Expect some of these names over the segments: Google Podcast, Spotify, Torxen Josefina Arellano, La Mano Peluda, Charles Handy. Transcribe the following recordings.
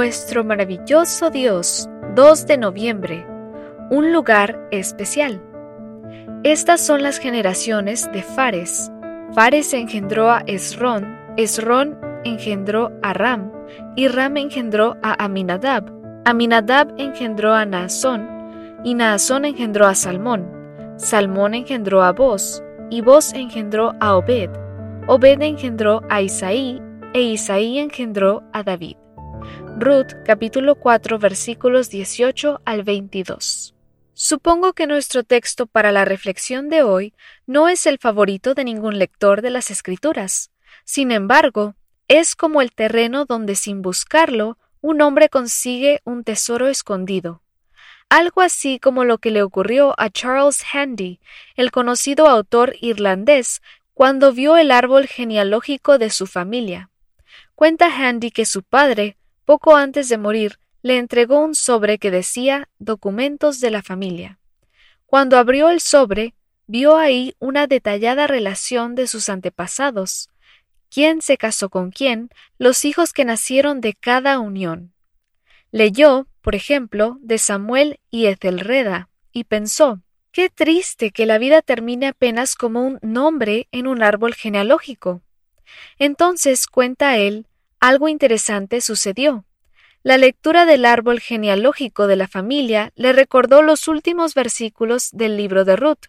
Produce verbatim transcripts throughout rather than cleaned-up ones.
nuestro maravilloso Dios, dos de noviembre, un lugar especial. Estas son las generaciones de Fares. Fares engendró a Esrón, Esrón engendró a Ram, y Ram engendró a Aminadab. Aminadab engendró a Naasón, y Naasón engendró a Salmón. Salmón engendró a Boz, y Boz engendró a Obed. Obed engendró a Isaí, e Isaí engendró a David. Ruth, capítulo cuatro, versículos dieciocho al veintidós. Supongo que nuestro texto para la reflexión de hoy no es el favorito de ningún lector de las Escrituras. Sin embargo, es como el terreno donde, sin buscarlo, un hombre consigue un tesoro escondido. Algo así como lo que le ocurrió a Charles Handy, el conocido autor irlandés, cuando vio el árbol genealógico de su familia. Cuenta Handy que su padre, poco antes de morir, le entregó un sobre que decía «Documentos de la familia». Cuando abrió el sobre, vio ahí una detallada relación de sus antepasados, quién se casó con quién, los hijos que nacieron de cada unión. Leyó, por ejemplo, de Samuel y Ethelreda, y pensó, «Qué triste que la vida termine apenas como un nombre en un árbol genealógico». Entonces, cuenta él, algo interesante sucedió. La lectura del árbol genealógico de la familia le recordó los últimos versículos del libro de Ruth.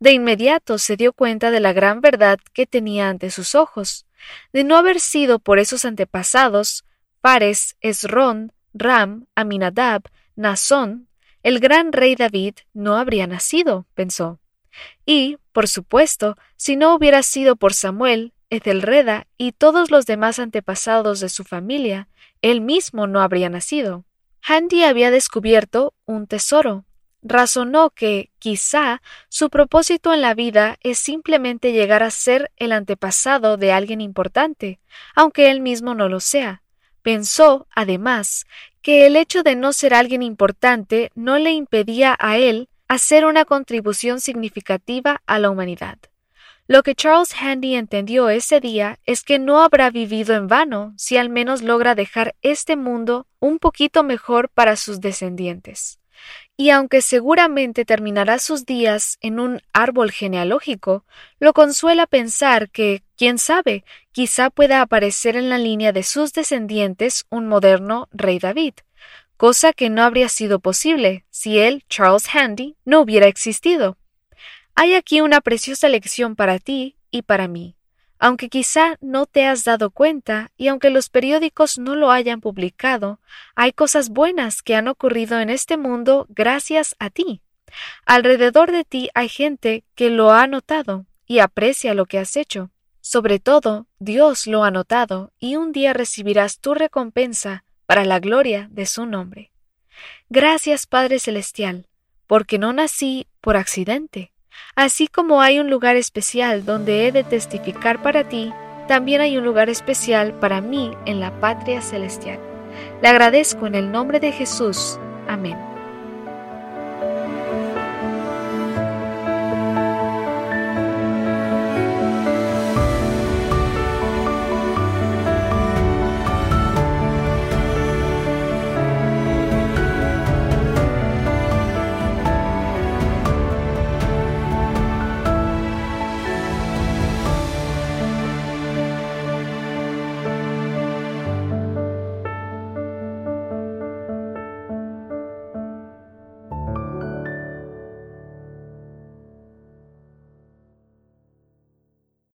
De inmediato se dio cuenta de la gran verdad que tenía ante sus ojos. De no haber sido por esos antepasados, Fares, Esrón, Ram, Aminadab, Naasón, el gran rey David no habría nacido, pensó. Y, por supuesto, si no hubiera sido por Samuel, Ethelreda y todos los demás antepasados de su familia, él mismo no habría nacido. Handy había descubierto un tesoro. Razonó que, quizá, su propósito en la vida es simplemente llegar a ser el antepasado de alguien importante, aunque él mismo no lo sea. Pensó, además, que el hecho de no ser alguien importante no le impedía a él hacer una contribución significativa a la humanidad. Lo que Charles Handy entendió ese día es que no habrá vivido en vano si al menos logra dejar este mundo un poquito mejor para sus descendientes. Y aunque seguramente terminará sus días en un árbol genealógico, lo consuela pensar que, quién sabe, quizá pueda aparecer en la línea de sus descendientes un moderno rey David, cosa que no habría sido posible si él, Charles Handy, no hubiera existido. Hay aquí una preciosa lección para ti y para mí. Aunque quizá no te has dado cuenta y aunque los periódicos no lo hayan publicado, hay cosas buenas que han ocurrido en este mundo gracias a ti. Alrededor de ti hay gente que lo ha notado y aprecia lo que has hecho. Sobre todo, Dios lo ha notado y un día recibirás tu recompensa para la gloria de su nombre. Gracias, Padre Celestial, porque no nací por accidente. Así como hay un lugar especial donde he de testificar para ti, también hay un lugar especial para mí en la patria celestial. Le agradezco en el nombre de Jesús. Amén.